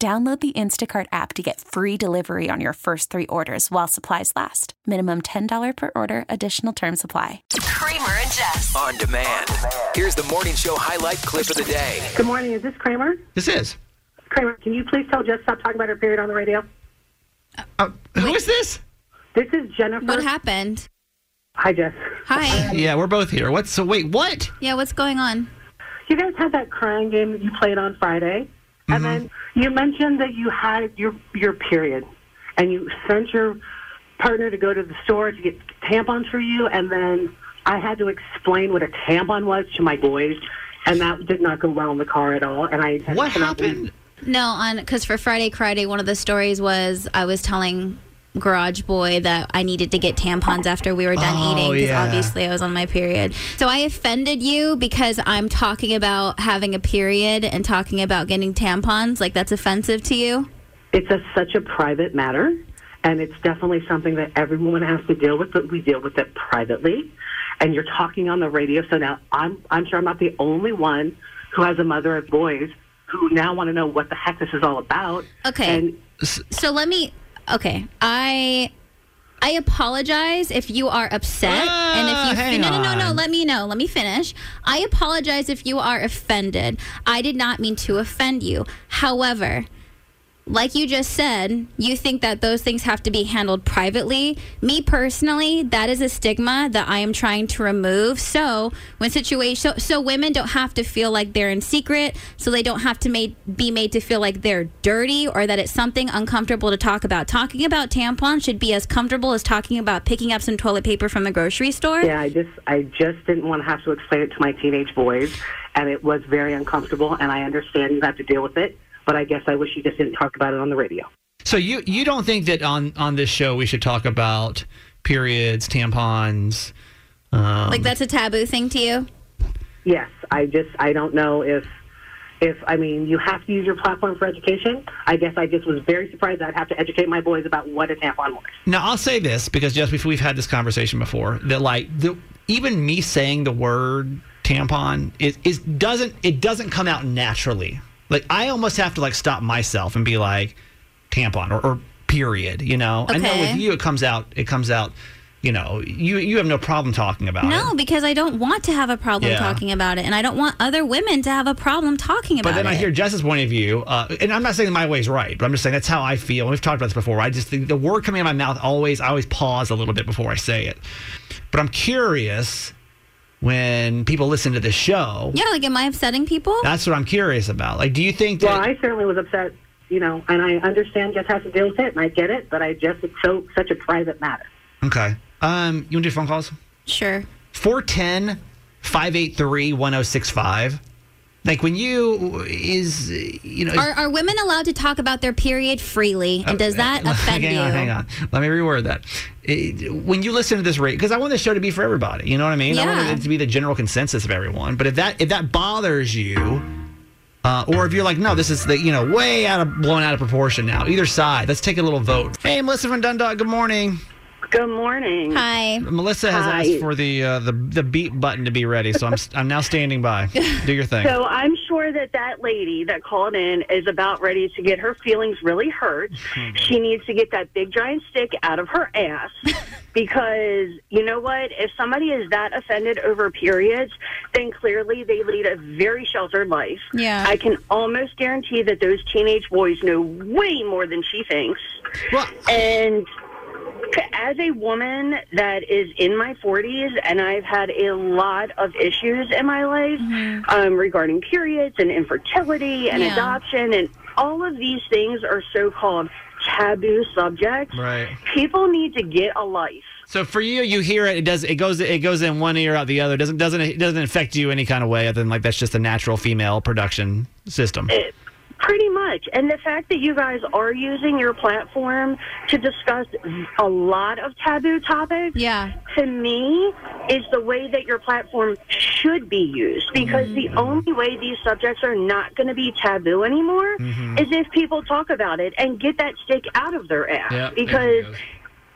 Download the Instacart app to get free delivery on your first three orders while supplies last. Minimum $10 per order. Additional terms apply. Kramer and Jess. On demand. Here's the morning show highlight clip of the day. Good morning. Is this Kramer? This is. Kramer, can you please tell Jess stop talking about her period on the radio? Who is this? This is Jennifer. What happened? Hi, Jess. Hi. Yeah, we're both here. Wait, what? Yeah, what's going on? You guys had that crying game that you played on Friday. And then you mentioned that you had your period, and you sent your partner to go to the store to get tampons for you, and then I had to explain what a tampon was to my boys, and that did not go well in the car at all. And I What happened? No, because for Friday, one of the stories was I was telling Garage Boy that I needed to get tampons after we were done eating because obviously I was on my period. So I offended you because I'm talking about having a period and talking about getting tampons. Like, that's offensive to you? It's such a private matter, and it's definitely something that every woman has to deal with, but we deal with it privately. And you're talking on the radio, so now I'm sure I'm not the only one who has a mother of boys who now want to know what the heck this is all about. Okay. Okay, I apologize if you are upset, and if you let me finish. I apologize if you are offended. I did not mean to offend you. However, like you just said, you think that those things have to be handled privately. Me personally, that is a stigma that I am trying to remove. So when so women don't have to feel like they're in secret, so they don't have to be made to feel like they're dirty or that it's something uncomfortable to talk about. Talking about tampons should be as comfortable as talking about picking up some toilet paper from the grocery store. Yeah, I just didn't want to have to explain it to my teenage boys, and it was very uncomfortable, and I understand you have to deal with it. But I guess I wish you just didn't talk about it on the radio. So you don't think that on this show we should talk about periods, tampons? Like, that's a taboo thing to you? Yes. I don't know if you have to use your platform for education. I guess I just was very surprised I'd have to educate my boys about what a tampon was. Now, I'll say this, because just we've had this conversation before, that even me saying the word tampon doesn't come out naturally. Like, I almost have to stop myself and be like, tampon or period, you know? Okay. I know with you it comes out, you know, you have no problem talking about it. No, because I don't want to have a problem talking about it, and I don't want other women to have a problem talking about it. But then I hear Jess's point of view, and I'm not saying that my way's right, but I'm just saying that's how I feel. And we've talked about this before. I just think the word coming out of my mouth, I always pause a little bit before I say it. But I'm curious, when people listen to the show. Yeah, am I upsetting people? That's what I'm curious about. Like, do you think that... Well, I certainly was upset, you know, and I understand Jess has to deal with it, and I get it, but it's such a private matter. Okay. You want to do phone calls? Sure. 410-583-1065. Like, when Are women allowed to talk about their period freely? And does that offend you? Hang on. Let me reword that. When you listen to this rate, because I want this show to be for everybody. You know what I mean? Yeah. I want it to be the general consensus of everyone. But if that bothers you, or if you're like, no, this is way blown out of proportion now. Either side, let's take a little vote. Hey, Melissa from Dundalk. Good morning. Good morning. Hi. Melissa has asked for the beep button to be ready, so I'm now standing by. Do your thing. So I'm sure that lady that called in is about ready to get her feelings really hurt. She needs to get that big giant stick out of her ass because, you know what, if somebody is that offended over periods, then clearly they lead a very sheltered life. Yeah. I can almost guarantee that those teenage boys know way more than she thinks. Well, and as a woman that is in my 40s, and I've had a lot of issues in my life regarding periods and infertility and adoption, and all of these things are so-called taboo subjects. Right. People need to get a life. So for you, you hear it. It goes in one ear out the other. It doesn't affect you any kind of way other than like that's just a natural female production system. Pretty much. And the fact that you guys are using your platform to discuss a lot of taboo topics, to me, is the way that your platform should be used. Because the only way these subjects are not going to be taboo anymore is if people talk about it and get that stick out of their ass. Yep, because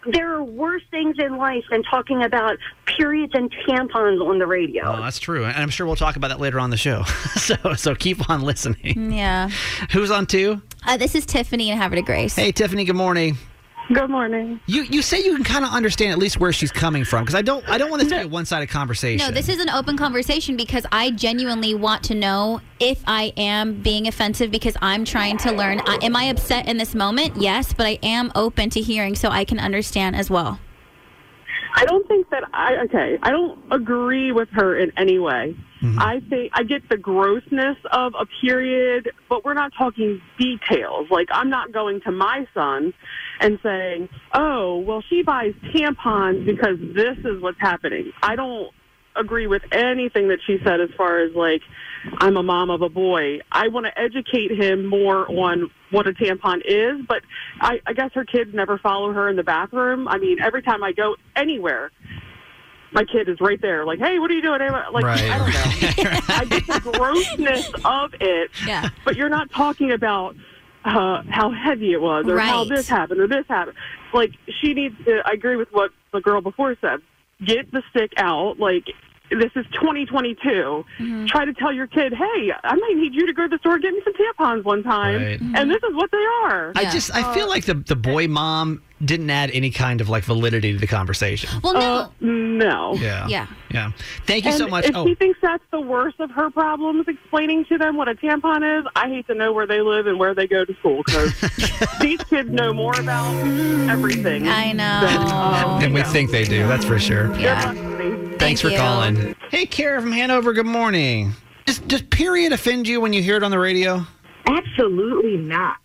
there are worse things in life than talking about periods and tampons on the radio. Oh, that's true. And I'm sure we'll talk about that later on the show. So keep on listening. Yeah. Who's on two? This is Tiffany in Havre de Grace. Hey, Tiffany, good morning. Good morning. You say you can kind of understand at least where she's coming from, because I don't want this to be a one-sided conversation. No, this is an open conversation because I genuinely want to know if I am being offensive because I'm trying to learn. Am I upset in this moment? Yes, but I am open to hearing so I can understand as well. I don't think that I don't agree with her in any way. Mm-hmm. I think I get the grossness of a period, but we're not talking details. Like, I'm not going to my son and saying, oh, well, she buys tampons because this is what's happening. I don't agree with anything that she said as far as, like, I'm a mom of a boy. I want to educate him more on what a tampon is, but I guess her kids never follow her in the bathroom. I mean, every time I go anywhere, my kid is right there, like, hey, what are you doing? Like, right. I don't know. I get the grossness of it, but you're not talking about how heavy it was or how this happened or this happened. Like, she needs to, I agree with what the girl before said, get the stick out, like, this is 2022. Mm-hmm. Try to tell your kid, hey, I might need you to go to the store and get me some tampons one time. Right. Mm-hmm. And this is what they are. Yeah. I feel like the boy mom didn't add any kind of like validity to the conversation. Well, no. Yeah. Thank you so much. If she thinks that's the worst of her problems, explaining to them what a tampon is, I hate to know where they live and where they go to school because these kids know more about everything. I know. And we think they do. That's for sure. Yeah. Thanks for calling. Hey, Kara from Hanover. Good morning. Does period offend you when you hear it on the radio? Absolutely not.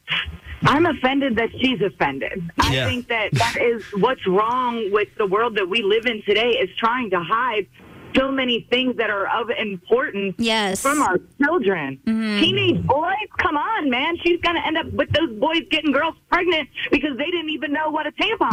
I'm offended that she's offended. I think that is what's wrong with the world that we live in today is trying to hide so many things that are of importance from our children. Mm. Teenage boys, come on, man. She's going to end up with those boys getting girls pregnant because they didn't even know what a tampon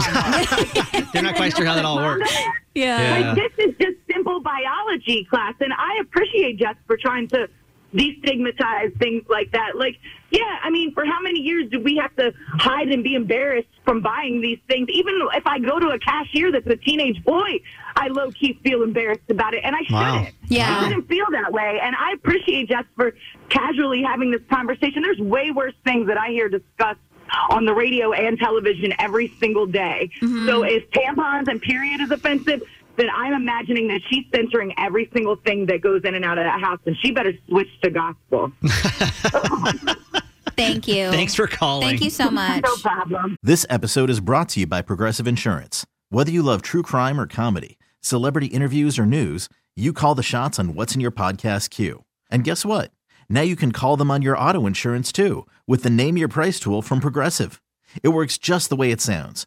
was. They're not quite sure how that all works. Yeah. Like, this is just simple biology class, and I appreciate Jess for trying to destigmatize things like that. Like, yeah, I mean, for how many years do we have to hide and be embarrassed from buying these things? Even if I go to a cashier that's a teenage boy, I low-key feel embarrassed about it, and I shouldn't. Yeah. I shouldn't feel that way, and I appreciate Jess for casually having this conversation. There's way worse things that I hear discussed on the radio and television every single day. Mm-hmm. So if tampons and period is offensive, then I'm imagining that she's censoring every single thing that goes in and out of that house, and she better switch to gospel. Thank you. Thanks for calling. Thank you so much. No problem. This episode is brought to you by Progressive Insurance. Whether you love true crime or comedy, celebrity interviews or news, you call the shots on what's in your podcast queue. And guess what? Now you can call them on your auto insurance, too, with the Name Your Price tool from Progressive. It works just the way it sounds.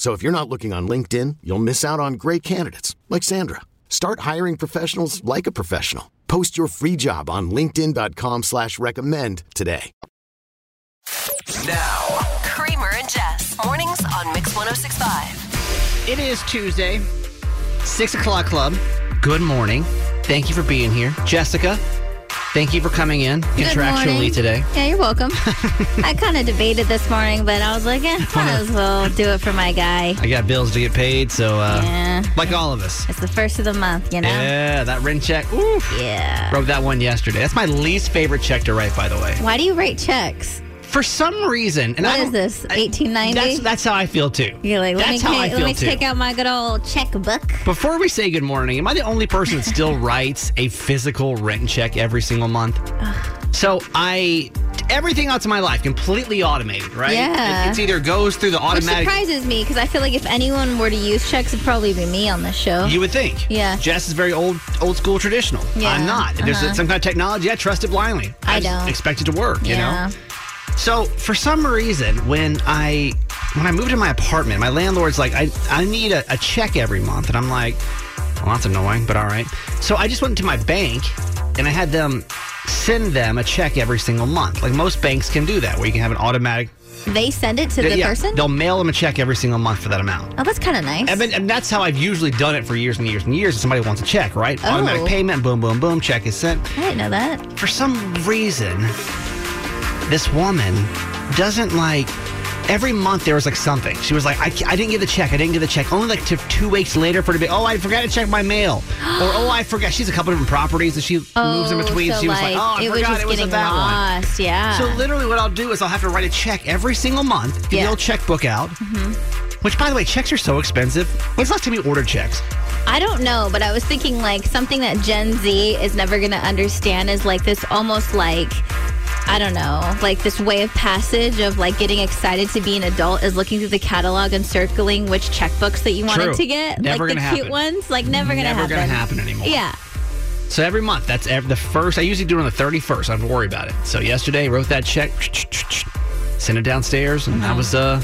So if you're not looking on LinkedIn, you'll miss out on great candidates like Sandra. Start hiring professionals like a professional. Post your free job on LinkedIn.com/recommend today. Now, Kramer and Jess, mornings on Mix 106.5. It is Tuesday, 6 o'clock club. Good morning. Thank you for being here, Jessica. Thank you for coming in contractually today. Yeah, you're welcome. I kind of debated this morning, but I was like, might as well do it for my guy. I got bills to get paid, so like all of us. It's the first of the month, you know? Yeah, that rent check. Oof. Yeah. Wrote that one yesterday. That's my least favorite check to write, by the way. Why do you write checks? For some reason. And what is this, 1890? That's how I feel, too. You're like, let me take out my good old checkbook. Before we say good morning, am I the only person that still writes a physical rent check every single month? Ugh. So everything else in my life, completely automated, right? Yeah. It either goes through the automatic. Which surprises me, because I feel like if anyone were to use checks, it'd probably be me on this show. You would think. Yeah. Jess is very old school traditional. Yeah. I'm not. If there's some kind of technology, I trust it blindly. I don't. Expect it to work, you know? So for some reason, when I moved to my apartment, my landlord's like, I need a check every month. And I'm like, well, that's annoying, but all right. So I just went to my bank and I had them send them a check every single month. Like most banks can do that, where you can have an automatic. They send it to the person? They'll mail them a check every single month for that amount. Oh, that's kind of nice. And that's how I've usually done it for years and years and years. If somebody wants a check, right? Oh. Automatic payment, boom, boom, boom, check is sent. I didn't know that. For some reason, this woman doesn't like, every month there was like something. She was like, I didn't get the check. I didn't get the check. Only like 2 weeks later for it to be, oh, I forgot to check my mail. Or, oh, I forgot. She's a couple different properties and she moves in between. So she was like, oh, I forgot it was that lost. One. Yeah. So literally what I'll do is I'll have to write a check every single month. Get the old checkbook out. Mm-hmm. Which, by the way, checks are so expensive. When's the last time you ordered checks? I don't know, but I was thinking like something that Gen Z is never going to understand is like this almost like, I don't know, like this way of passage of like getting excited to be an adult is looking through the catalog and circling which checkbooks that you wanted to get. Never like the happen. Cute ones. Like never going to happen anymore. Yeah. So every month, that's the first. I usually do it on the 31st. I don't have to worry about it. So yesterday, I wrote that check, sent it downstairs, and that was it.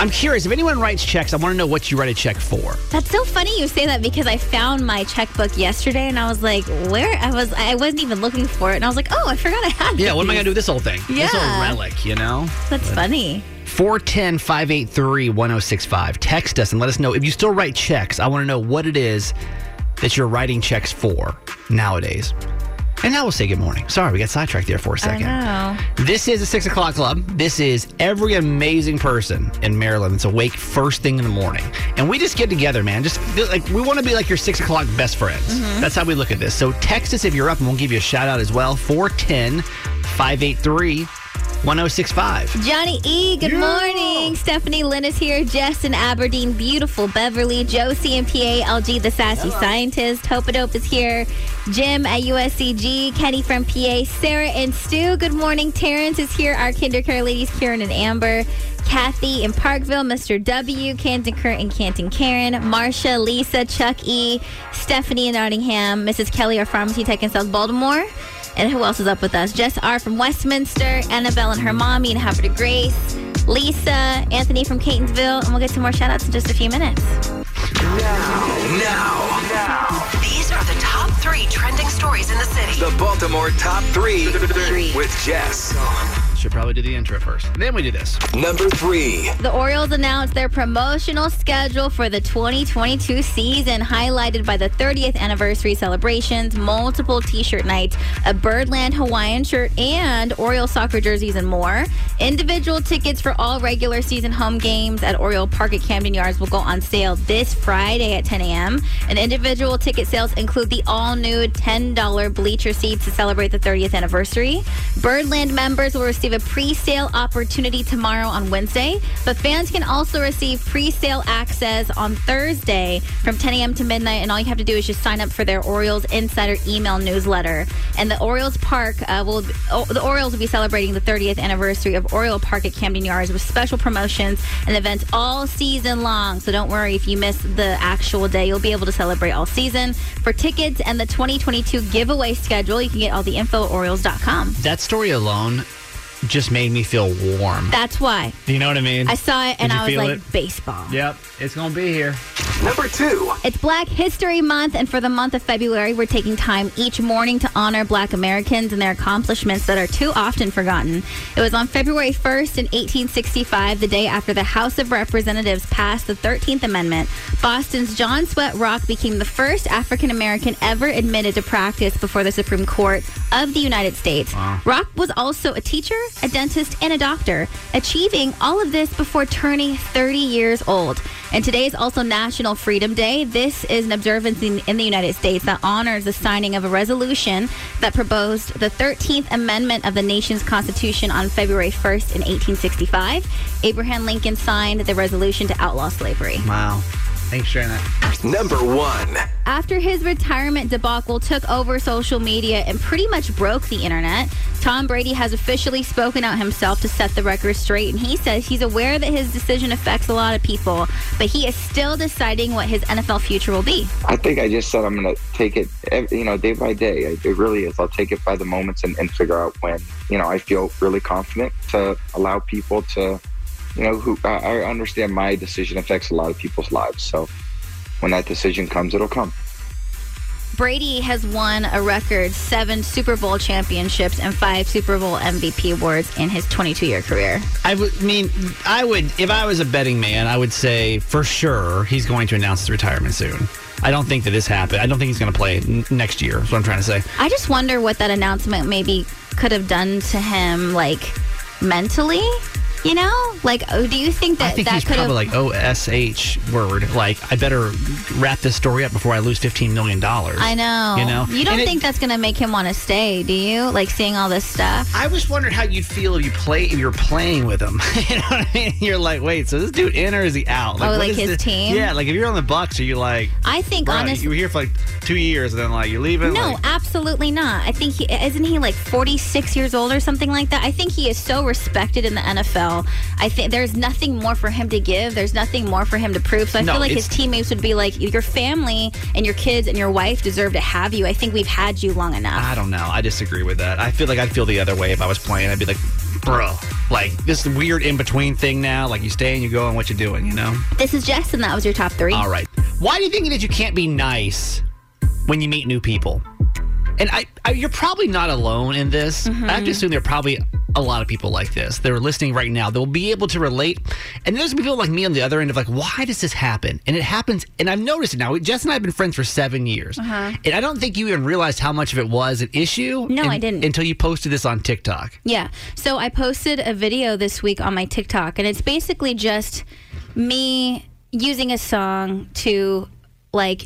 I'm curious, if anyone writes checks, I want to know what you write a check for. That's so funny you say that because I found my checkbook yesterday and I was like, I wasn't even looking for it. And I was like, oh, I forgot I had it. Yeah, what am I going to do with this whole thing? Yeah. This old relic, you know? That's funny. 410-583-1065. Text us and let us know. If you still write checks, I want to know what it is that you're writing checks for nowadays. And now we'll say good morning. Sorry, we got sidetracked there for a second. I know. This is the 6 o'clock club. This is every amazing person in Maryland that's awake first thing in the morning. And we just get together, man. Just feel like we want to be like your 6 o'clock best friends. Mm-hmm. That's how we look at this. So text us if you're up, and we'll give you a shout out as well. 410-583-1065. Johnny E, good morning. Stephanie Lynn is here. Jess in Aberdeen, beautiful Beverly. Josie in PA, LG the sassy scientist. Hopadope is here. Jim at USCG. Kenny from PA. Sarah and Stu, good morning. Terrence is here. Our KinderCare ladies, Karen and Amber. Kathy in Parkville, Mr. W, Canton Kurt and Canton Karen, Marsha, Lisa, Chuck E, Stephanie in Nottingham, Mrs. Kelly, our pharmacy tech in South Baltimore. And who else is up with us? Jess R. from Westminster, Annabelle and her mommy in Halford to Grace, Lisa, Anthony from Catonsville, and we'll get some more shout-outs in just a few minutes. Now. These are the top 3 trending stories in the city. The Baltimore Top 3 with Jess. Should probably do the intro first. And then we do this. Number 3. The Orioles announced their promotional schedule for the 2022 season, highlighted by the 30th anniversary celebrations, multiple t-shirt nights, a Birdland Hawaiian shirt, and Oriole soccer jerseys and more. Individual tickets for all regular season home games at Oriole Park at Camden Yards will go on sale this Friday at 10 a.m. And individual ticket sales include the all-new $10 bleacher seats to celebrate the 30th anniversary. Birdland members will receive a pre-sale opportunity tomorrow on Wednesday, but fans can also receive pre-sale access on Thursday from 10 a.m. to midnight, and all you have to do is just sign up for their Orioles Insider email newsletter. And the Orioles Park will be celebrating the 30th anniversary of Oriole Park at Camden Yards with special promotions and events all season long. So don't worry if you miss the actual day. You'll be able to celebrate all season. For tickets and the 2022 giveaway schedule, you can get all the info at Orioles.com. That story alone just made me feel warm. That's why. Do you know what I mean? I saw it and I was like, baseball. Yep, it's going to be here. Number 2. It's Black History Month, and for the month of February, we're taking time each morning to honor Black Americans and their accomplishments that are too often forgotten. It was on February 1st in 1865, the day after the House of Representatives passed the 13th Amendment, Boston's John Sweat Rock became the first African American ever admitted to practice before the Supreme Court of the United States. Wow. Rock was also a teacher, a dentist, and a doctor, achieving all of this before turning 30 years old. And today is also National Freedom Day. This is an observance in the United States that honors the signing of a resolution that proposed the 13th Amendment of the nation's Constitution on February 1st in 1865. Abraham Lincoln signed the resolution to outlaw slavery. Wow. Thanks, Shana. Number 1. After his retirement debacle took over social media and pretty much broke the internet, Tom Brady has officially spoken out himself to set the record straight, and he says he's aware that his decision affects a lot of people, but he is still deciding what his NFL future will be. I think I just said I'm going to take it, day by day. It really is. I'll take it by the moments and figure out when. I feel really confident to allow people to. I understand my decision affects a lot of people's lives. So when that decision comes, it'll come. Brady has won a record 7 Super Bowl championships and 5 Super Bowl MVP awards in his 22-year career. If I was a betting man, I would say for sure he's going to announce his retirement soon. I don't think that this happened. I don't think he's going to play next year, is what I'm trying to say. I just wonder what that announcement maybe could have done to him, mentally. Do you think that I think he's probably OSH word. I better wrap this story up before I lose $15 million. I know. You don't think that's going to make him want to stay, do you? Seeing all this stuff. I was wondering how you'd feel if you're playing with him. You know what I mean? You're like, wait, so this dude in or is he out? His team? Yeah, if you're on the Bucks, are you I think, bro, honestly, you were here for 2 years and then you're leaving? No, absolutely not. I think isn't he 46 years old or something like that? I think he is so respected in the NFL. I think there's nothing more for him to give. There's nothing more for him to prove. So I feel his teammates would be your family and your kids and your wife deserve to have you. I think we've had you long enough. I don't know. I disagree with that. I feel I'd feel the other way if I was playing. I'd be bro, this weird in-between thing now. You stay and you go and what you're doing, This is Jess, and that was your top 3. All right. Why do you think that you can't be nice when you meet new people? And you're probably not alone in this. Mm-hmm. I have to assume they're probably a lot of people like this. They're listening right now. They'll be able to relate. And there's people like me on the other end of why does this happen? And it happens, and I've noticed it now. Jess and I have been friends for 7 years. Uh-huh. And I don't think you even realized how much of it was an issue. No, I didn't. Until you posted this on TikTok. Yeah. So I posted a video this week on my TikTok, and it's basically just me using a song to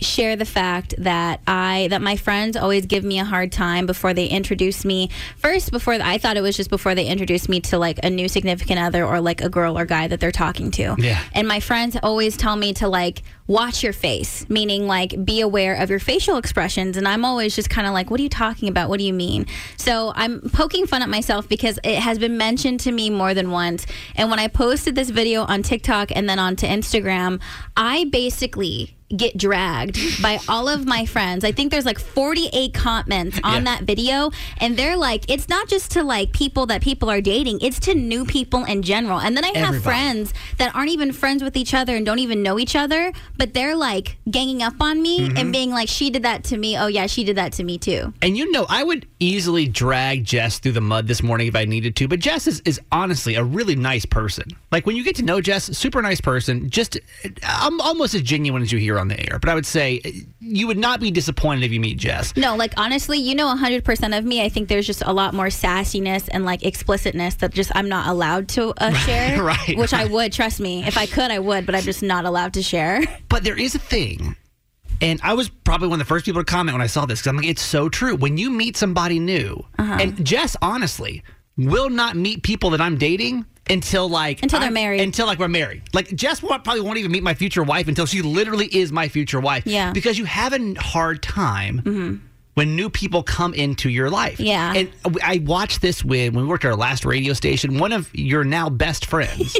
share the fact that my friends always give me a hard time before they introduce me. First, I thought it was just before they introduced me to a new significant other or a girl or guy that they're talking to. Yeah. And my friends always tell me to watch your face, meaning be aware of your facial expressions. And I'm always just kind of what are you talking about? What do you mean? So I'm poking fun at myself because it has been mentioned to me more than once. And when I posted this video on TikTok and then onto Instagram, I basically get dragged by all of my friends. I think there's like 48 comments on that video, and they're like, it's not just to like people that people are dating, it's to new people in general. And then I have friends that aren't even friends with each other and don't even know each other, but they're like ganging up on me and being like, she did that to me. Oh yeah, she did that to me too. And you know, I would easily drag Jess through the mud this morning if I needed to, but Jess is honestly a really nice person. Like when you get to know Jess, super nice person, just I'm almost as genuine as you hear on the air. But I would say you would not be disappointed if you meet Jess. No, like honestly, you know 100% of me. I think there's just a lot more sassiness and like explicitness that just I'm not allowed to share. Which I would, trust me. If I could, I would, but I'm just not allowed to share. But there is a thing. And I was probably one of the first people to comment when I saw this, because I'm like, it's so true. When you meet somebody new, and Jess, honestly, will not meet people that I'm dating until they're married. Until like we're married. Like Jess probably won't even meet my future wife until she literally is my future wife. Yeah. Because you have a hard time when new people come into your life. Yeah. And I watched this when we worked at our last radio station, one of your now best friends.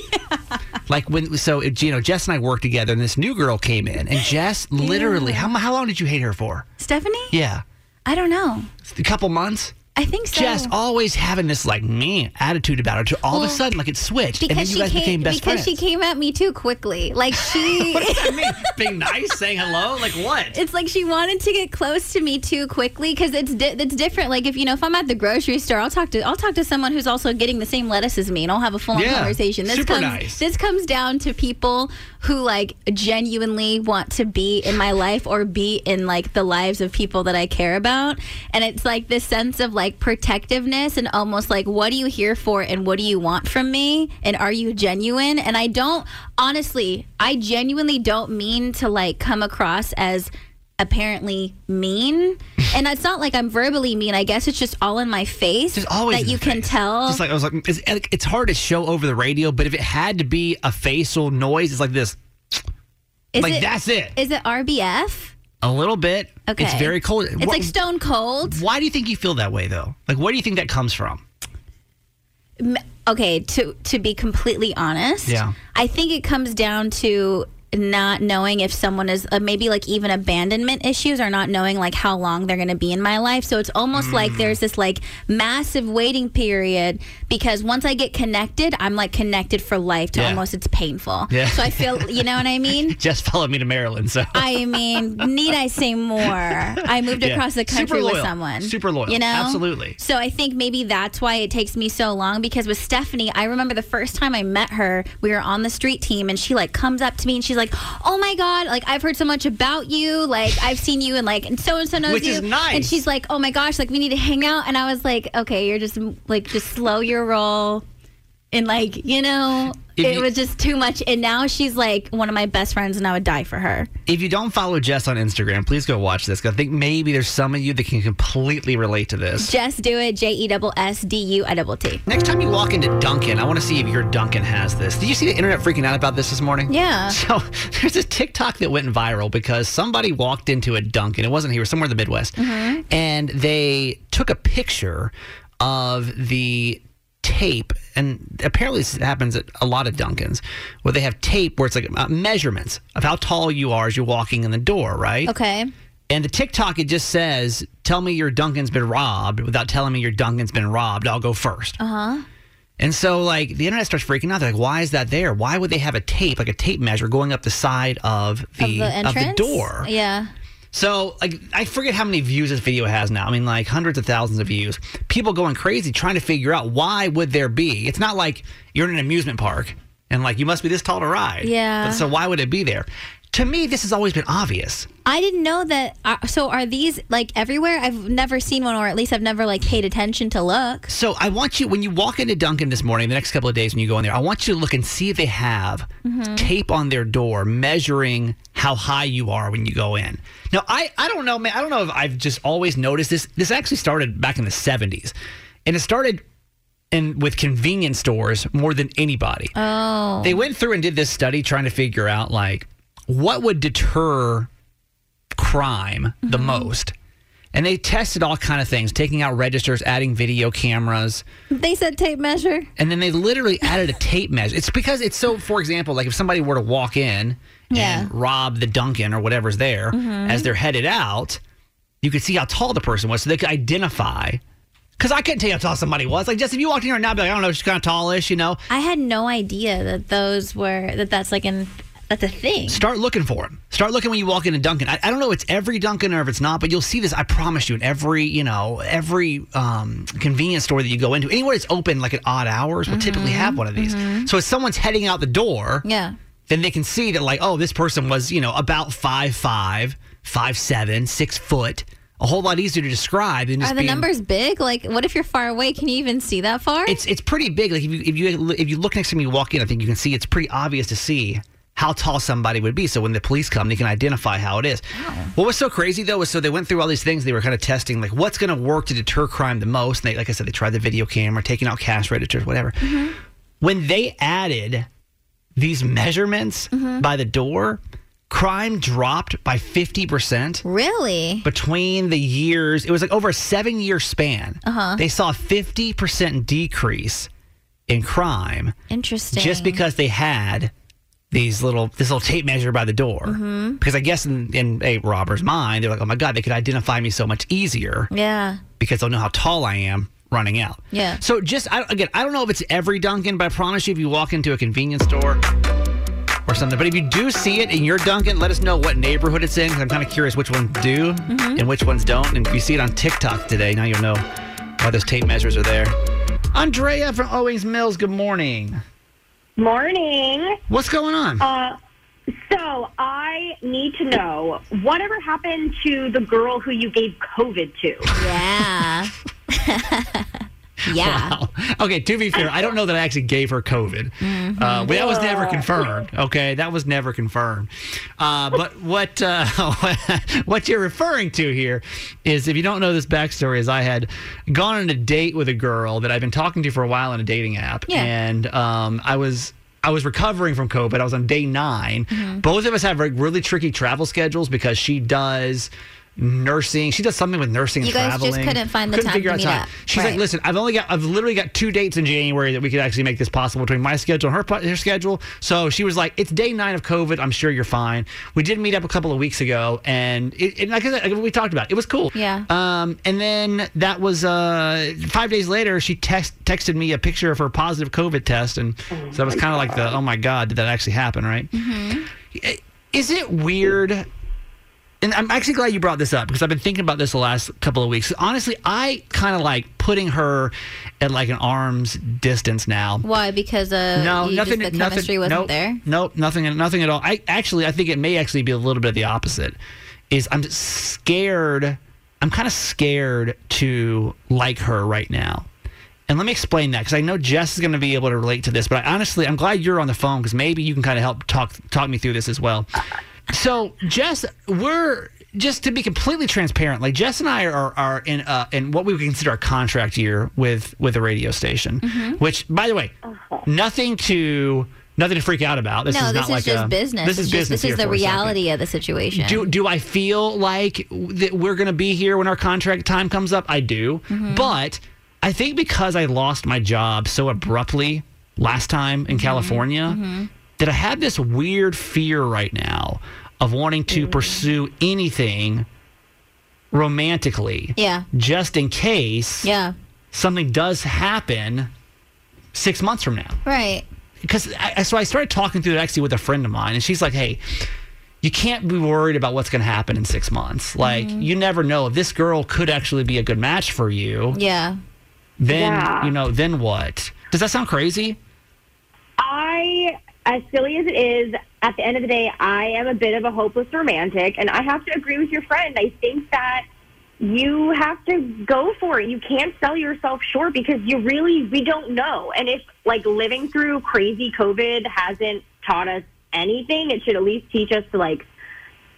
Like Jess and I worked together, and this new girl came in, and Jess literally, how long did you hate her for? Stephanie? Yeah. I don't know. A couple months? I think so. Jess always having this like mean attitude about her. All of a sudden, like it switched, and then you guys became best friends. Because she came at me too quickly. Like she. What does that mean? Being nice, saying hello, like what? It's like she wanted to get close to me too quickly, because it's different. Like if I'm at the grocery store, I'll talk to someone who's also getting the same lettuce as me, and I'll have a full on conversation. This comes down to people who like genuinely want to be in my life or be in like the lives of people that I care about, and it's like this sense of like protectiveness and almost like, what are you here for and what do you want from me and are you genuine? And I genuinely don't mean to like come across as apparently mean, and it's not like I'm verbally mean. I guess it's just all in my face. Just always that you can tell. Just like I was like, it's hard to show over the radio, but if it had to be a facial noise, it's like this. Like that's it. Is it RBF? A little bit. Okay. It's very cold. It's like stone cold. Why do you think you feel that way though? Like, where do you think that comes from? Okay, to be completely honest, I think it comes down to not knowing if someone is maybe like even abandonment issues, or not knowing like how long they're going to be in my life. So it's almost like there's this like massive waiting period, because once I get connected, I'm like connected for life to almost it's painful. Yeah. So I feel, you know what I mean? Just followed me to Maryland. So I mean, need I say more? I moved across the country with someone. Super loyal. You know? Absolutely. So I think maybe that's why it takes me so long, because with Stephanie, I remember the first time I met her, we were on the street team, and she like comes up to me and she's like, oh my God, like I've heard so much about you, like I've seen you and like and so-and-so knows you. Which is nice. And she's like, oh my gosh, like we need to hang out. And I was like, okay, you're just slow your roll. And like, you know, it was just too much. And now she's like one of my best friends, and I would die for her. If you don't follow Jess on Instagram, please go watch this, because I think maybe there's some of you that can completely relate to this. Jess, do it. JESSDUITT. Next time you walk into Dunkin', I want to see if your Dunkin' has this. Did you see the internet freaking out about this morning? Yeah. So there's this TikTok that went viral because somebody walked into a Dunkin'. It wasn't here. It was somewhere in the Midwest. Mm-hmm. And they took a picture of the tape, and apparently this happens at a lot of Dunkins, where they have tape where it's like measurements of how tall you are as you're walking in the door, right? Okay. And the TikTok, it just says, tell me your Dunkin's been robbed without telling me your Dunkin's been robbed. I'll go first. Uh-huh. And so like the internet starts freaking out. They're like, why is that there? Why would they have a tape measure going up the side of the door? Yeah. So, like, I forget how many views this video has now. I mean, like, hundreds of thousands of views. People going crazy trying to figure out why would there be. It's not like you're in an amusement park and, like, you must be this tall to ride. Yeah. But, so why would it be there? To me, this has always been obvious. I didn't know that. So are these, like, everywhere? I've never seen one, or at least I've never, like, paid attention to look. So I want you, when you walk into Dunkin' this morning, the next couple of days when you go in there, I want you to look and see if they have tape on their door measuring how high you are when you go in. Now, I don't know, man. I don't know if I've just always noticed this. This actually started back in the 70s, and it started with convenience stores more than anybody. Oh. They went through and did this study trying to figure out, like, what would deter crime the most? And they tested all kind of things, taking out registers, adding video cameras. They said tape measure. And then they literally added a tape measure. It's because it's so, for example, like if somebody were to walk in and rob the Dunkin' or whatever's there as they're headed out, you could see how tall the person was so they could identify. Because I couldn't tell you how tall somebody was. Like, just if you walked in here now, I'd be like, I don't know, she's kind of tallish, you know. I had no idea that those were, that's a thing. Start looking for them. Start looking when you walk into Dunkin'. I don't know if it's every Dunkin' or if it's not, but you'll see this, I promise you, in every, you know, every convenience store that you go into. Anywhere that's open like at odd hours will typically have one of these. So if someone's heading out the door, then they can see that like, oh, this person was, you know, about 5'5", 5'7", 6 foot. A whole lot easier to describe than just. Are the numbers big? Like, what if you're far away? Can you even see that far? It's pretty big. Like if you look next to me, you walk in, I think you can see. It's pretty obvious to see how tall somebody would be. So when the police come, they can identify how it is. Wow. What was so crazy though was so they went through all these things. They were kind of testing like what's going to work to deter crime the most. And they, like I said, they tried the video camera, taking out cash registers, whatever. When they added these measurements by the door. Crime dropped by 50%. Really? Between the years, it was like over a 7-year span. They saw a 50% decrease in crime. Interesting. Just because they had these little tape measure by the door. Because I guess in a robber's mind, they're like, oh my God, they could identify me so much easier. Yeah. Because they'll know how tall I am running out. Yeah. So just, I don't know if it's every Dunkin', but I promise you if you walk into a convenience store... or something. But if you do see it in your Dunkin', let us know what neighborhood it's in, because I'm kind of curious which ones do and which ones don't. And if you see it on TikTok today, now you'll know why those tape measures are there. Andrea from Owings Mills, good morning. Morning. What's going on? So I need to know, whatever happened to the girl who you gave COVID to? Yeah. Yeah. Wow. Okay, to be fair, I don't know that I actually gave her COVID. That was never confirmed. Okay, that was never confirmed. But what you're referring to here is, if you don't know this backstory, is I had gone on a date with a girl that I've been talking to for a while on a dating app. Yeah. And I was recovering from COVID. I was on day 9. Both of us have really tricky travel schedules because she does... nursing. She does something with nursing and traveling. You guys just couldn't find the time to meet up. She's like, listen, I've literally got 2 dates in January that we could actually make this possible between my schedule and her schedule. So she was like, it's day 9 of COVID. I'm sure you're fine. We did meet up a couple of weeks ago, and like we talked about, it was cool. Yeah. And then that was 5 days later, she texted me a picture of her positive COVID test, and so that was kind of like the, oh my God, did that actually happen, right? Is it weird? And I'm actually glad you brought this up because I've been thinking about this the last couple of weeks. Honestly, I kind of like putting her at like an arm's distance now. Why? Because chemistry wasn't there? Nope, nothing at all. I think it may actually be a little bit of the opposite. I'm kind of scared to like her right now. And let me explain that because I know Jess is going to be able to relate to this. But I'm glad you're on the phone because maybe you can kind of help talk me through this as well. So, Jess, we're just to be completely transparent. Like Jess and I are in what we would consider a contract year with a radio station, which, by the way, nothing to freak out about. This is just business. This is business. This is the reality of the situation. Do I feel like that we're going to be here when our contract time comes up? I do, but I think because I lost my job so abruptly last time in California. That I have this weird fear right now of wanting to pursue anything romantically. Yeah. Just in case something does happen 6 months from now. Right. Because so I started talking through it actually with a friend of mine, and she's like, hey, you can't be worried about what's going to happen in 6 months. Like, you never know. If this girl could actually be a good match for you. Yeah. Then what? Does that sound crazy? As silly as it is, at the end of the day, I am a bit of a hopeless romantic, and I have to agree with your friend. I think that you have to go for it. You can't sell yourself short because we don't know. And if, like, living through crazy COVID hasn't taught us anything, it should at least teach us to, like,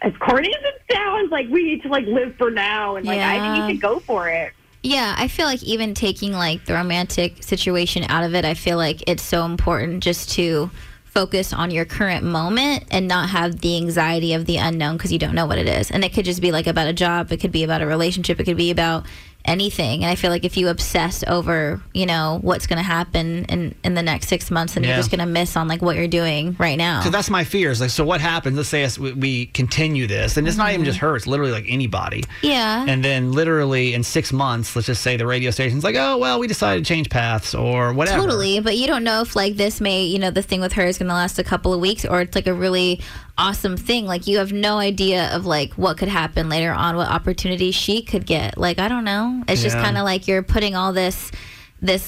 as corny as it sounds, like, we need to, like, live for now. And, like, I think you should go for it. Yeah, I feel like even taking, like, the romantic situation out of it, I feel like it's so important just to... focus on your current moment and not have the anxiety of the unknown because you don't know what it is. And it could just be like about a job. It could be about a relationship. It could be about anything. And I feel like if you obsess over, you know, what's going to happen in the next 6 months, then you're just going to miss on like what you're doing right now. So that's my fears. Like, so what happens? Let's say we continue this, and it's not even just her. It's literally like anybody. Yeah. And then literally in 6 months, let's just say the radio station's like, oh, well, we decided to change paths or whatever. Totally. But you don't know if like this may, you know, the thing with her is going to last a couple of weeks, or it's like a really awesome thing. Like you have no idea of like what could happen later on, what opportunities she could get. Like, I don't know. It's just kind of like you're putting all this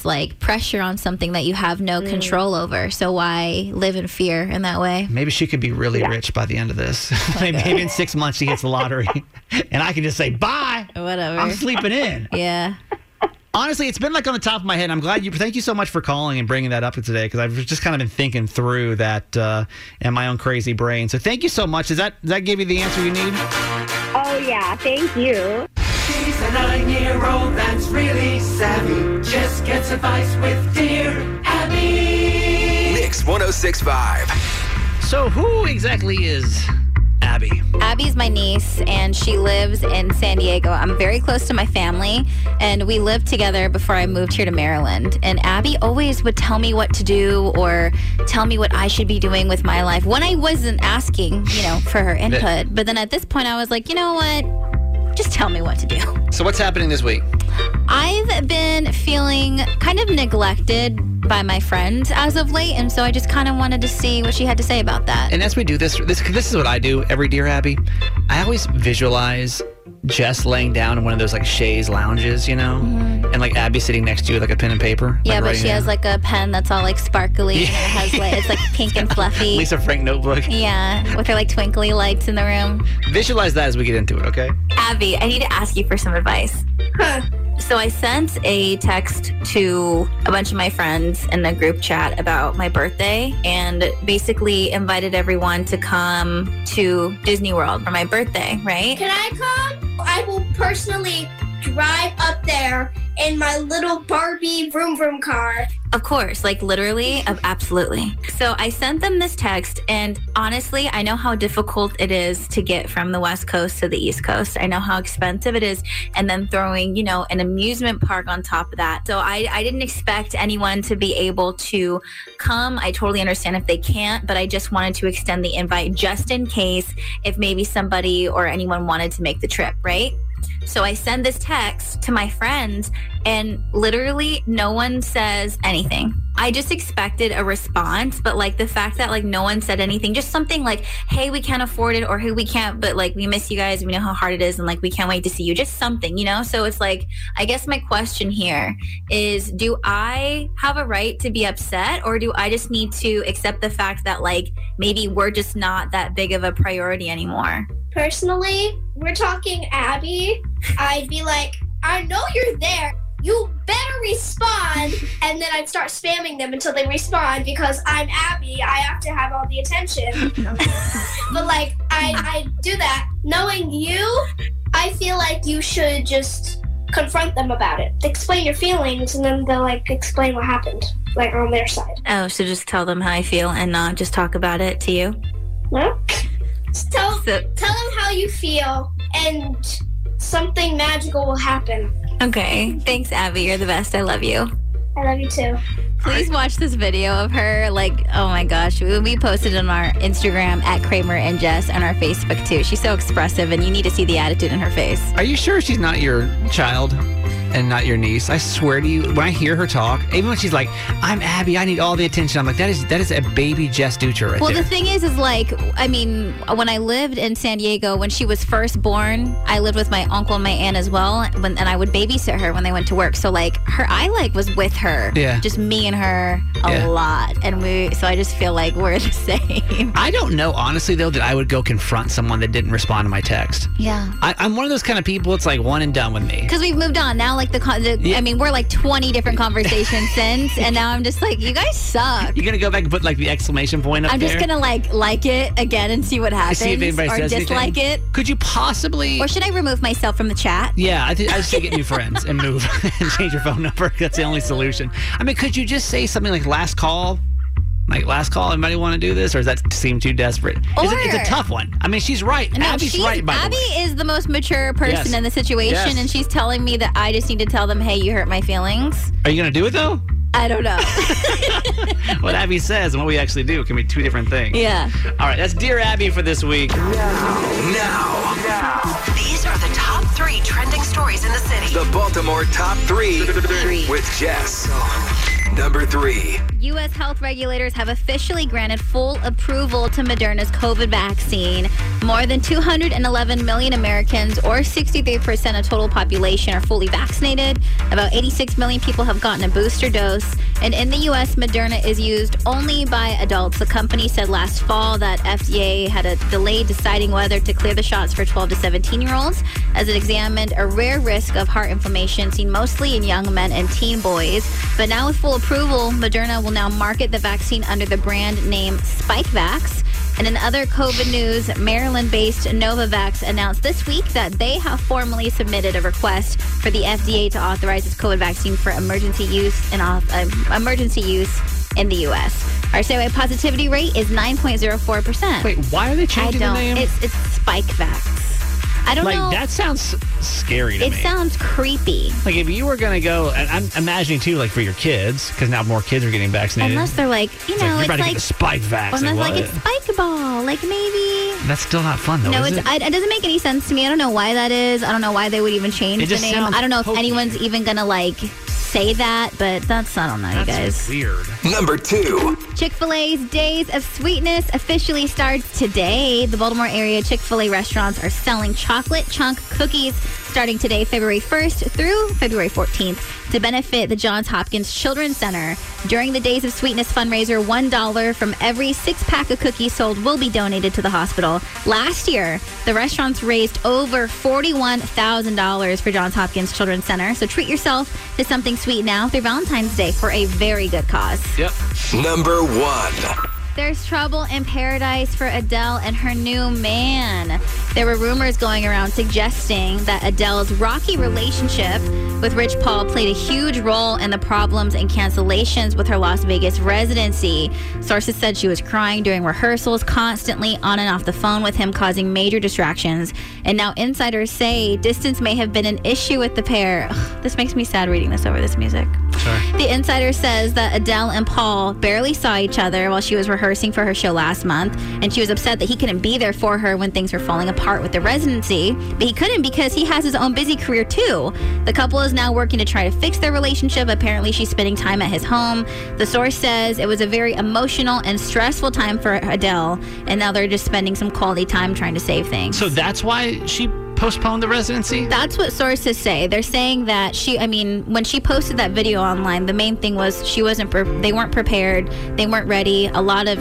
like pressure on something that you have no control over. So why live in fear in that way? Maybe she could be really rich by the end of this. Okay. Maybe in 6 months she gets the lottery and I can just say, bye. Whatever. I'm sleeping in. Yeah. Honestly, it's been like on the top of my head. I'm glad you. Thank you so much for calling and bringing that up today, because I've just kind of been thinking through that in my own crazy brain. So thank you so much. Does that give you the answer you need? Oh yeah, thank you. She's a 9-year-old that's really savvy. Just gets advice with Dear Abby. Mix 106.5. So who exactly is Abby? Abby's my niece, and she lives in San Diego. I'm very close to my family, and we lived together before I moved here to Maryland. And Abby always would tell me what to do or tell me what I should be doing with my life when I wasn't asking, you know, for her input. But then at this point, I was like, you know what? Just tell me what to do. So what's happening this week? I've been feeling kind of neglected by my friends as of late, and so I just kind of wanted to see what she had to say about that. And as we do this is what I do every Dear Abby. I always visualize Jess laying down in one of those like chaise lounges, you know, and like Abby sitting next to you with like a pen and paper. Yeah, like, but she has like a pen that's all like sparkly and it has like, it's like pink and fluffy. Lisa Frank notebook. Yeah, with her like twinkly lights in the room. Visualize that as we get into it, okay? Abby, I need to ask you for some advice. So I sent a text to a bunch of my friends in the group chat about my birthday and basically invited everyone to come to Disney World for my birthday, right? Can I come? I will personally drive up there in my little Barbie vroom vroom car. Of course, like literally, absolutely. So I sent them this text, and honestly, I know how difficult it is to get from the West Coast to the East Coast. I know how expensive it is, and then throwing, you know, an amusement park on top of that. So I didn't expect anyone to be able to come. I totally understand if they can't, but I just wanted to extend the invite just in case if maybe somebody or anyone wanted to make the trip, right? So I send this text to my friends, and literally no one says anything. I just expected a response, but like the fact that like no one said anything, just something like, hey, we can't afford it, or hey, we can't, but like we miss you guys. We know how hard it is, and like we can't wait to see you. Just something, you know? So it's like, I guess my question here is, do I have a right to be upset, or do I just need to accept the fact that like maybe we're just not that big of a priority anymore? Personally, we're talking Abby. I'd be like, I know you're there. You better respond. And then I'd start spamming them until they respond, because I'm Abby. I have to have all the attention. But like, I do that. Knowing you, I feel like you should just confront them about it. Explain your feelings, and then they'll like explain what happened, like on their side. Oh, so just tell them how I feel and not just talk about it to you? No. Tell them how you feel, and something magical will happen. Okay. Thanks, Abby. You're the best. I love you. I love you, too. Please watch this video of her. Like, oh, my gosh. We posted on our Instagram at Kramer and Jess, and our Facebook, too. She's so expressive, and you need to see the attitude in her face. Are you sure she's not your child and not your niece? I swear to you, when I hear her talk, even when she's like, I'm Abby, I need all the attention, I'm like, that is a baby Jess Dutcher right there. Well, the thing is like, I mean, when I lived in San Diego, when she was first born, I lived with my uncle and my aunt as well, and I would babysit her when they went to work. So, like, I was with her. Yeah. Just me and her a lot. And so I just feel like we're the same. I don't know, honestly, though, that I would go confront someone that didn't respond to my text. Yeah. I'm one of those kind of people, it's like one and done with me. Because we've moved on. Now, like, I mean, we're like 20 different conversations since, and now I'm just like, you guys suck. You're gonna go back and put like the exclamation point up there? I'm just gonna like it again and see what happens. See if anybody says anything. Or dislike it. Could you possibly? Or should I remove myself from the chat? Yeah, I should get new friends and move and change your phone number. That's the only solution. I mean, could you just say something like last call? Like, last call, anybody want to do this? Or does that seem too desperate? Or, it's a tough one. I mean, she's right. No, Abby's right, by Abby the way. Abby is the most mature person in the situation, and she's telling me that I just need to tell them, hey, you hurt my feelings. Are you going to do it, though? I don't know. What Abby says and what we actually do can be two different things. Yeah. All right, that's Dear Abby for this week. Now. These are the top three trending stories in the city. The Baltimore Top Three. With Jess. Number three. U.S. health regulators have officially granted full approval to Moderna's COVID vaccine. More than 211 million Americans, or 63% of total population, are fully vaccinated. About 86 million people have gotten a booster dose. And in the U.S., Moderna is used only by adults. The company said last fall that FDA had a delay deciding whether to clear the shots for 12 to 17-year-olds, as it examined a rare risk of heart inflammation seen mostly in young men and teen boys. But now with full approval, Moderna will now market the vaccine under the brand name Spikevax. And in other COVID news, Maryland-based Novavax announced this week that they have formally submitted a request for the FDA to authorize its COVID vaccine for emergency use in the U.S. Our statewide positivity rate is 9.04%. Wait, why are they changing the name? It's Spikevax. I don't know. That sounds scary to me. It sounds creepy. Like, if you were going to go, and I'm imagining, too, like, for your kids, because now more kids are getting vaccinated. Unless they're like, it's about to get the Spikevax. Unless, like, it's spike ball. Like, maybe. That's still not fun, though, is it? No, it doesn't make any sense to me. I don't know why that is. I don't know why they would even change the name. I don't know if anyone's even going to, like, say that, but I don't know, you guys. That's weird. Number two. Chick-fil-A's Days of Sweetness officially starts today. The Baltimore area Chick-fil-A restaurants are selling chocolate chunk cookies starting today, February 1st through February 14th, to benefit the Johns Hopkins Children's Center. During the Days of Sweetness fundraiser, $1 from every six-pack of cookies sold will be donated to the hospital. Last year, the restaurants raised over $41,000 for Johns Hopkins Children's Center. So treat yourself to something sweet now through Valentine's Day for a very good cause. Yep. Number one. There's trouble in paradise for Adele and her new man. There were rumors going around suggesting that Adele's rocky relationship with Rich Paul played a huge role in the problems and cancellations with her Las Vegas residency. Sources said she was crying during rehearsals, constantly on and off the phone with him, causing major distractions. And now insiders say distance may have been an issue with the pair. Ugh, this makes me sad reading this over this music. Sorry. The insider says that Adele and Paul barely saw each other while she was rehearsing for her show last month, and she was upset that he couldn't be there for her when things were falling apart with the residency. But he couldn't because he has his own busy career too. The couple is now working to try to fix their relationship. Apparently, she's spending time at his home. The source says it was a very emotional and stressful time for Adele, and now they're just spending some quality time trying to save things. So that's why she postpone the residency? That's what sources say. They're saying that when she posted that video online, the main thing was they weren't prepared. They weren't ready. A lot of,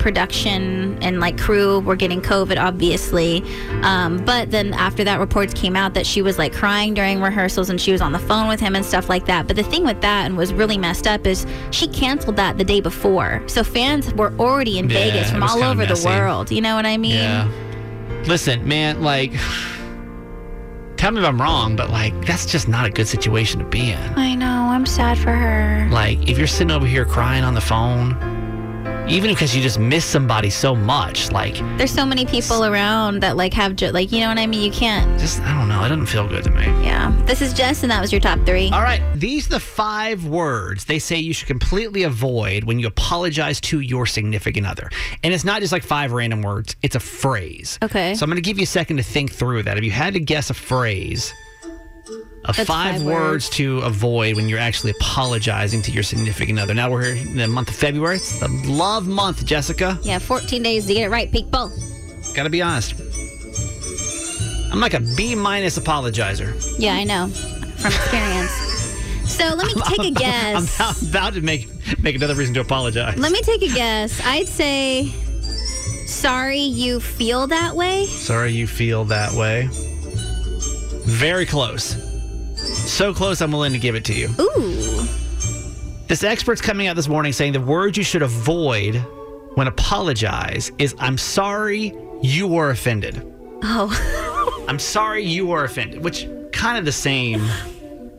production and like crew were getting COVID, obviously. But then after that, reports came out that she was like crying during rehearsals and she was on the phone with him and stuff like that. But the thing with that and was really messed up is she canceled that the day before. So fans were already in Vegas from all over the world. You know what I mean? Yeah. Listen, man, like... Tell me if I'm wrong, but, that's just not a good situation to be in. I know. I'm sad for her. If you're sitting over here crying on the phone, even because you just miss somebody so much, There's so many people around that, have you know what I mean? You can't. Just, I don't know. It doesn't feel good to me. Yeah. This is Jess, and that was your top three. All right. These are the 5 words they say you should completely avoid when you apologize to your significant other. And it's not just, 5 random words. It's a phrase. Okay. So I'm going to give you a second to think through that. If you had to guess a phrase... That's 5 words to avoid when you're actually apologizing to your significant other. Now we're here in the month of February. It's the love month, Jessica. Yeah, 14 days to get it right, people. Gotta be honest. I'm like a B- apologizer. Yeah, I know. From experience. So let me take a guess. I'm about to make another reason to apologize. Let me take a guess. I'd say, sorry you feel that way. Sorry you feel that way. Very close. So close, I'm willing to give it to you. Ooh. This expert's coming out this morning saying the word you should avoid when apologize is, I'm sorry you were offended. Oh. I'm sorry you were offended, which kind of the same.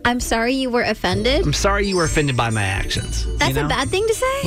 I'm sorry you were offended? I'm sorry you were offended by my actions. That's a bad thing to say?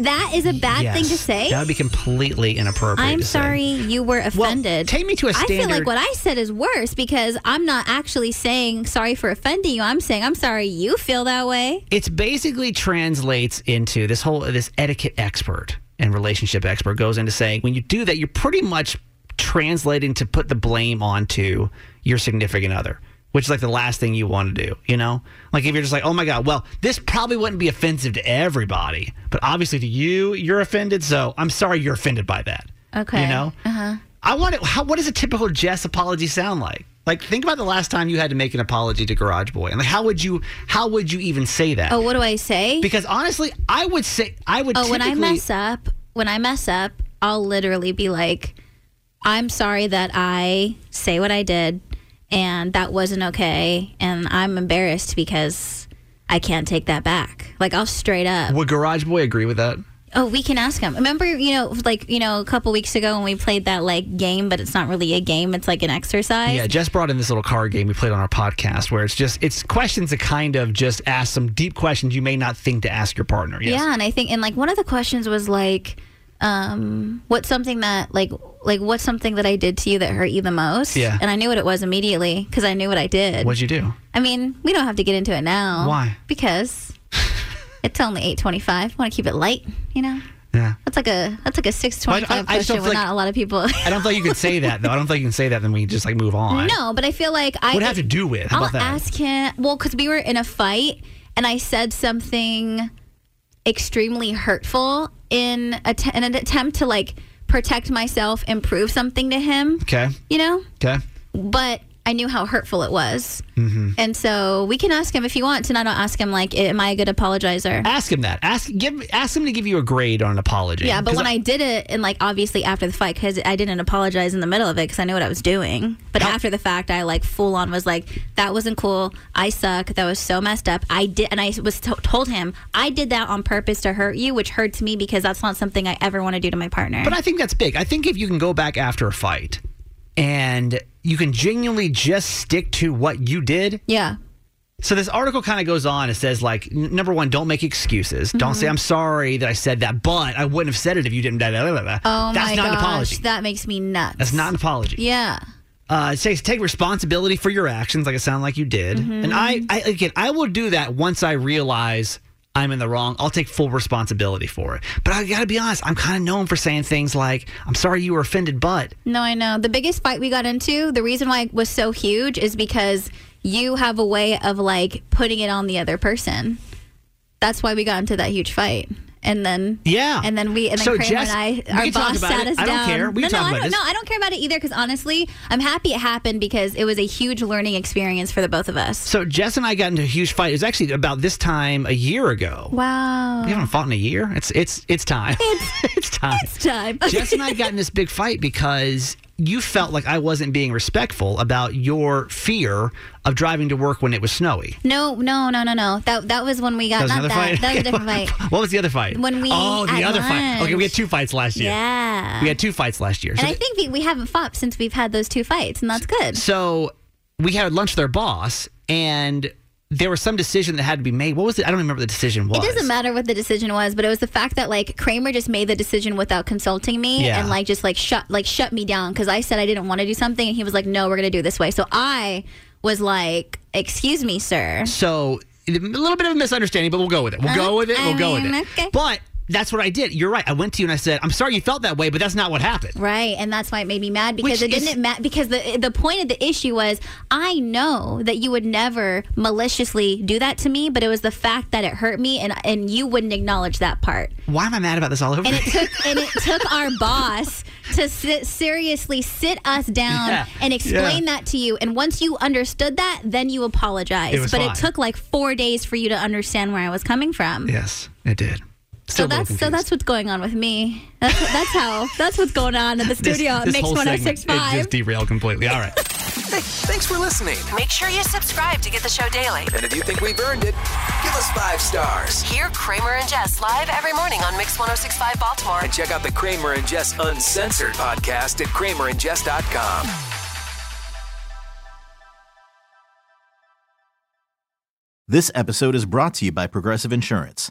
That is a bad thing to say. That would be completely inappropriate. I'm sorry you were offended. Well, take me to a standard. I feel like what I said is worse because I'm not actually saying sorry for offending you. I'm saying I'm sorry you feel that way. It's basically translates into this etiquette expert and relationship expert goes into saying when you do that, you're pretty much translating to put the blame onto your significant other, which is like the last thing you want to do, you know? Like if you're just like, oh my God, well, this probably wouldn't be offensive to everybody, but obviously to you, you're offended, so I'm sorry you're offended by that. Okay. You know? Uh-huh. What does a typical Jess apology sound like? Like, think about the last time you had to make an apology to Garage Boy, and like, how would you even say that? Oh, what do I say? Because honestly, I would. Oh, when I mess up, I'll literally be like, I'm sorry that I say what I did, and that wasn't okay, and I'm embarrassed because I can't take that back. Like, I'll straight up. Would Garage Boy agree with that? Oh, we can ask him. Remember, a couple weeks ago when we played that game, but it's not really a game; it's like an exercise. Yeah, Jess brought in this little card game we played on our podcast, where it's questions to kind of just ask some deep questions you may not think to ask your partner. Yes. Yeah, and I think one of the questions was what's something that I did to you that hurt you the most? Yeah, and I knew what it was immediately because I knew what I did. What'd you do? I mean, we don't have to get into it now. Why? Because. It's only 8:25. Want to keep it light, you know? Yeah. That's like a 6:25 question with not a lot of people. I don't think you could say that though. I don't think you can say that. Then we can just move on. No, but I feel like I would have to do with. How about that? I'll ask him. Well, because we were in a fight, and I said something extremely hurtful in an attempt to protect myself and prove something to him. Okay. You know. Okay. But I knew how hurtful it was. Mm-hmm. And so we can ask him if you want. Tonight I'll ask him, am I a good apologizer? Ask him that. Ask him to give you a grade on an apology. Yeah, but when I did it, and obviously after the fight, because I didn't apologize in the middle of it because I knew what I was doing. But after the fact, I full on was like, that wasn't cool. I suck. That was so messed up. I told him, I did that on purpose to hurt you, which hurts me because that's not something I ever want to do to my partner. But I think that's big. I think if you can go back after a fight and you can genuinely just stick to what you did. Yeah. So this article kind of goes on. It says, number one, don't make excuses. Mm-hmm. Don't say, I'm sorry that I said that, but I wouldn't have said it if you didn't. Blah, blah, blah, blah. Oh, that's my gosh. That's not an apology. That makes me nuts. That's not an apology. Yeah. It says take responsibility for your actions, like it sounded like you did. Mm-hmm. And I will do that once I realize I'm in the wrong. I'll take full responsibility for it. But I got to be honest, I'm kind of known for saying things like, I'm sorry you were offended, but. No, I know. The biggest fight we got into, the reason why it was so huge is because you have a way of putting it on the other person. That's why we got into that huge fight. And then, yeah. And then Kramer Jess, and our boss sat us down. I don't care. I don't care about it either because honestly, I'm happy it happened because it was a huge learning experience for the both of us. So Jess and I got into a huge fight. It was actually about this time a year ago. Wow. We haven't fought in a year. It's time. It's time. Jess and I got in this big fight because you felt like I wasn't being respectful about your fear of driving to work when it was snowy. No. That was when we got that. That was a different fight. What was the other fight? Fight. Okay, we had two fights last year. Yeah. We had two fights last year. And so I think we haven't fought since we've had those two fights, and that's good. So we had lunch with our boss, and there was some decision that had to be made. What was it? I don't remember the decision was. It doesn't matter what the decision was, but it was the fact that Kramer just made the decision without consulting me and shut me down because I said I didn't want to do something and he was like, no, we're going to do it this way. So I was like, excuse me, sir. So a little bit of a misunderstanding, but we'll go with it. Okay. But that's what I did. You're right. I went to you and I said, I'm sorry you felt that way, but that's not what happened. Right. And that's why it made me mad because because the point of the issue was I know that you would never maliciously do that to me, but it was the fact that it hurt me and you wouldn't acknowledge that part. Why am I mad about this all over? And it took our boss to seriously sit us down and explain that to you. And once you understood that, then you apologized. It took 4 days for you to understand where I was coming from. Yes, it did. So that's what's going on with me. That's what's going on in the studio at Mix 106.5. It just derailed completely. All right. Thanks for listening. Make sure you subscribe to get the show daily. And if you think we've earned it, give us 5 stars. Hear Kramer and Jess live every morning on Mix 106.5 Baltimore. And check out the Kramer and Jess Uncensored podcast at kramerandjess.com. This episode is brought to you by Progressive Insurance.